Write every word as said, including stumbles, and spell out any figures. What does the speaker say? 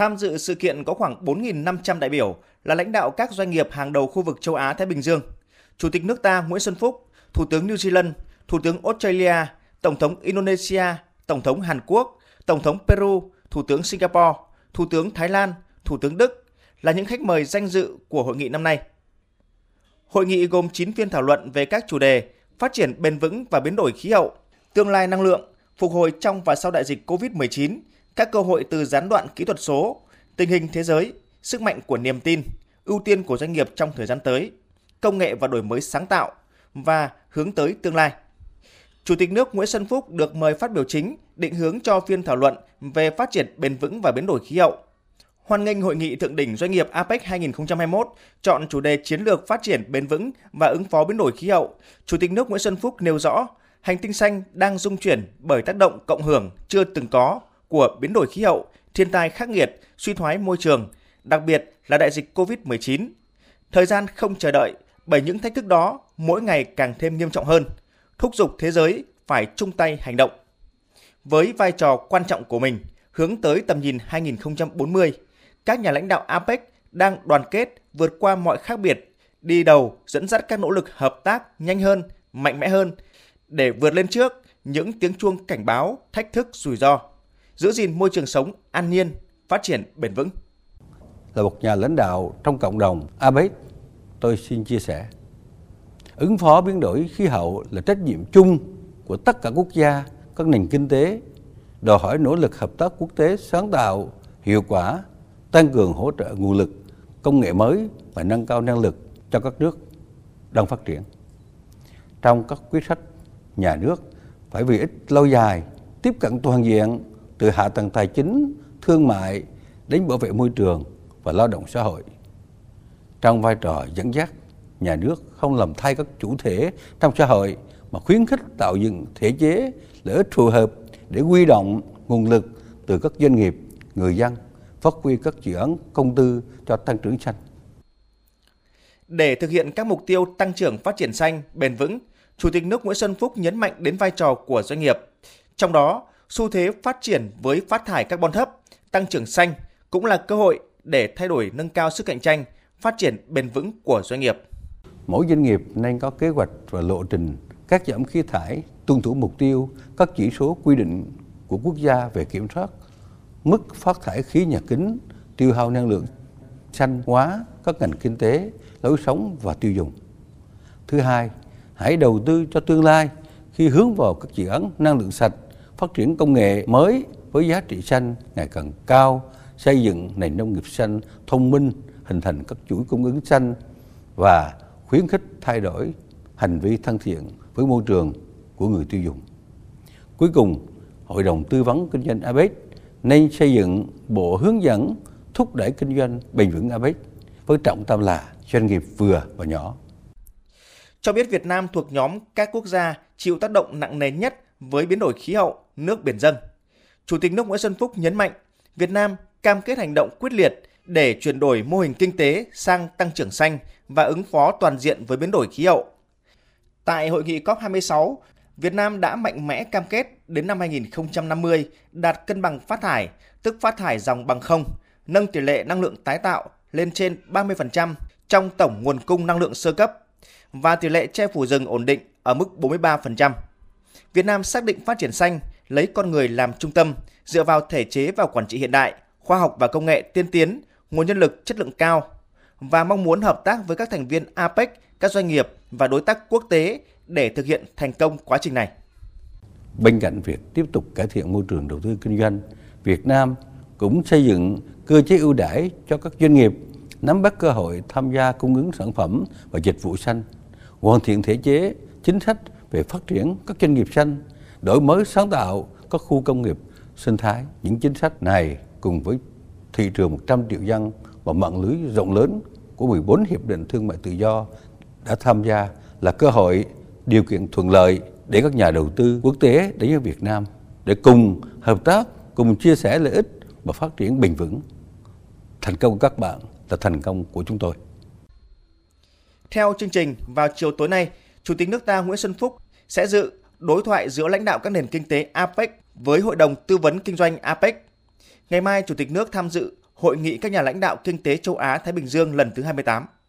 Tham dự sự kiện có khoảng bốn nghìn năm trăm đại biểu là lãnh đạo các doanh nghiệp hàng đầu khu vực châu Á-Thái Bình Dương. Chủ tịch nước ta Nguyễn Xuân Phúc, Thủ tướng New Zealand, Thủ tướng Australia, Tổng thống Indonesia, Tổng thống Hàn Quốc, Tổng thống Peru, Thủ tướng Singapore, Thủ tướng Thái Lan, Thủ tướng Đức là những khách mời danh dự của hội nghị năm nay. Hội nghị gồm chín phiên thảo luận về các chủ đề phát triển bền vững và biến đổi khí hậu, tương lai năng lượng, phục hồi trong và sau đại dịch cô vít mười chín, các cơ hội từ gián đoạn kỹ thuật số, tình hình thế giới, sức mạnh của niềm tin, ưu tiên của doanh nghiệp trong thời gian tới, công nghệ và đổi mới sáng tạo và hướng tới tương lai. Chủ tịch nước Nguyễn Xuân Phúc được mời phát biểu chính định hướng cho phiên thảo luận về phát triển bền vững và biến đổi khí hậu. Hoan nghênh Hội nghị Thượng đỉnh Doanh nghiệp a pếc hai nghìn không trăm hai mươi mốt chọn chủ đề chiến lược phát triển bền vững và ứng phó biến đổi khí hậu, Chủ tịch nước Nguyễn Xuân Phúc nêu rõ hành tinh xanh đang rung chuyển bởi tác động cộng hưởng chưa từng có của biến đổi khí hậu, thiên tai khắc nghiệt, suy thoái môi trường, đặc biệt là đại dịch cô vít mười chín. Thời gian không chờ đợi, bởi những thách thức đó mỗi ngày càng thêm nghiêm trọng hơn, thúc giục thế giới phải chung tay hành động. Với vai trò quan trọng của mình, hướng tới tầm nhìn hai nghìn không trăm bốn mươi, các nhà lãnh đạo a pếc đang đoàn kết vượt qua mọi khác biệt, đi đầu dẫn dắt các nỗ lực hợp tác nhanh hơn, mạnh mẽ hơn, để vượt lên trước những tiếng chuông cảnh báo, thách thức, rủi ro, giữ gìn môi trường sống an nhiên, phát triển bền vững. Là một nhà lãnh đạo trong cộng đồng a pếc, tôi xin chia sẻ, ứng phó biến đổi khí hậu là trách nhiệm chung của tất cả quốc gia, các nền kinh tế, đòi hỏi nỗ lực hợp tác quốc tế sáng tạo, hiệu quả, tăng cường hỗ trợ nguồn lực, công nghệ mới và nâng cao năng lực cho các nước đang phát triển. Trong các quyết sách, nhà nước phải vì ích lâu dài, tiếp cận toàn diện từ hạ tầng tài chính, thương mại đến bảo vệ môi trường và lao động xã hội. Trong vai trò dẫn dắt, nhà nước không làm thay các chủ thể trong xã hội mà khuyến khích tạo dựng thể chế lợi ích phù hợp để huy động nguồn lực từ các doanh nghiệp, người dân, phát huy các dự án công tư cho tăng trưởng xanh. Để thực hiện các mục tiêu tăng trưởng phát triển xanh, bền vững, Chủ tịch nước Nguyễn Xuân Phúc nhấn mạnh đến vai trò của doanh nghiệp. Trong đó, xu thế phát triển với phát thải carbon thấp, tăng trưởng xanh cũng là cơ hội để thay đổi nâng cao sức cạnh tranh, phát triển bền vững của doanh nghiệp. Mỗi doanh nghiệp nên có kế hoạch và lộ trình cắt giảm khí thải, tuân thủ mục tiêu, các chỉ số quy định của quốc gia về kiểm soát mức phát thải khí nhà kính, tiêu hao năng lượng, xanh hóa các ngành kinh tế, lối sống và tiêu dùng. Thứ hai, hãy đầu tư cho tương lai khi hướng vào các dự án năng lượng sạch, phát triển công nghệ mới với giá trị xanh ngày càng cao, xây dựng nền nông nghiệp xanh thông minh, hình thành các chuỗi cung ứng xanh và khuyến khích thay đổi hành vi thân thiện với môi trường của người tiêu dùng. Cuối cùng, Hội đồng Tư vấn Kinh doanh a pếc nên xây dựng bộ hướng dẫn thúc đẩy kinh doanh bền vững a pếc với trọng tâm là doanh nghiệp vừa và nhỏ. Cho biết Việt Nam thuộc nhóm các quốc gia chịu tác động nặng nề nhất với biến đổi khí hậu, nước biển dâng. Chủ tịch nước Nguyễn Xuân Phúc nhấn mạnh, Việt Nam cam kết hành động quyết liệt để chuyển đổi mô hình kinh tế sang tăng trưởng xanh và ứng phó toàn diện với biến đổi khí hậu. Tại hội nghị cốp hai mươi sáu, Việt Nam đã mạnh mẽ cam kết đến năm hai nghìn không trăm năm mươi đạt cân bằng phát thải, tức phát thải ròng bằng không, nâng tỷ lệ năng lượng tái tạo lên trên ba mươi phần trăm trong tổng nguồn cung năng lượng sơ cấp và tỷ lệ che phủ rừng ổn định ở mức bốn mươi ba phần trăm. Việt Nam xác định phát triển xanh lấy con người làm trung tâm, dựa vào thể chế và quản trị hiện đại, khoa học và công nghệ tiên tiến, nguồn nhân lực chất lượng cao và mong muốn hợp tác với các thành viên a pếc, các doanh nghiệp và đối tác quốc tế để thực hiện thành công quá trình này. Bên cạnh việc tiếp tục cải thiện môi trường đầu tư kinh doanh, Việt Nam cũng xây dựng cơ chế ưu đãi cho các doanh nghiệp nắm bắt cơ hội tham gia cung ứng sản phẩm và dịch vụ xanh, hoàn thiện thể chế, chính sách về phát triển các doanh nghiệp xanh, đổi mới sáng tạo các khu công nghiệp sinh thái. Những chính sách này cùng với thị trường một trăm triệu dân và mạng lưới rộng lớn của mười bốn hiệp định thương mại tự do đã tham gia là cơ hội, điều kiện thuận lợi để các nhà đầu tư quốc tế đến với Việt Nam để cùng hợp tác, cùng chia sẻ lợi ích và phát triển bền vững. Thành công của các bạn là thành công của chúng tôi. Theo chương trình, vào chiều tối nay, Chủ tịch nước ta Nguyễn Xuân Phúc sẽ dự đối thoại giữa lãnh đạo các nền kinh tế a pếc với Hội đồng Tư vấn Kinh doanh a pếc. Ngày mai, Chủ tịch nước tham dự Hội nghị các nhà lãnh đạo kinh tế châu Á-Thái Bình Dương lần thứ hai mươi tám.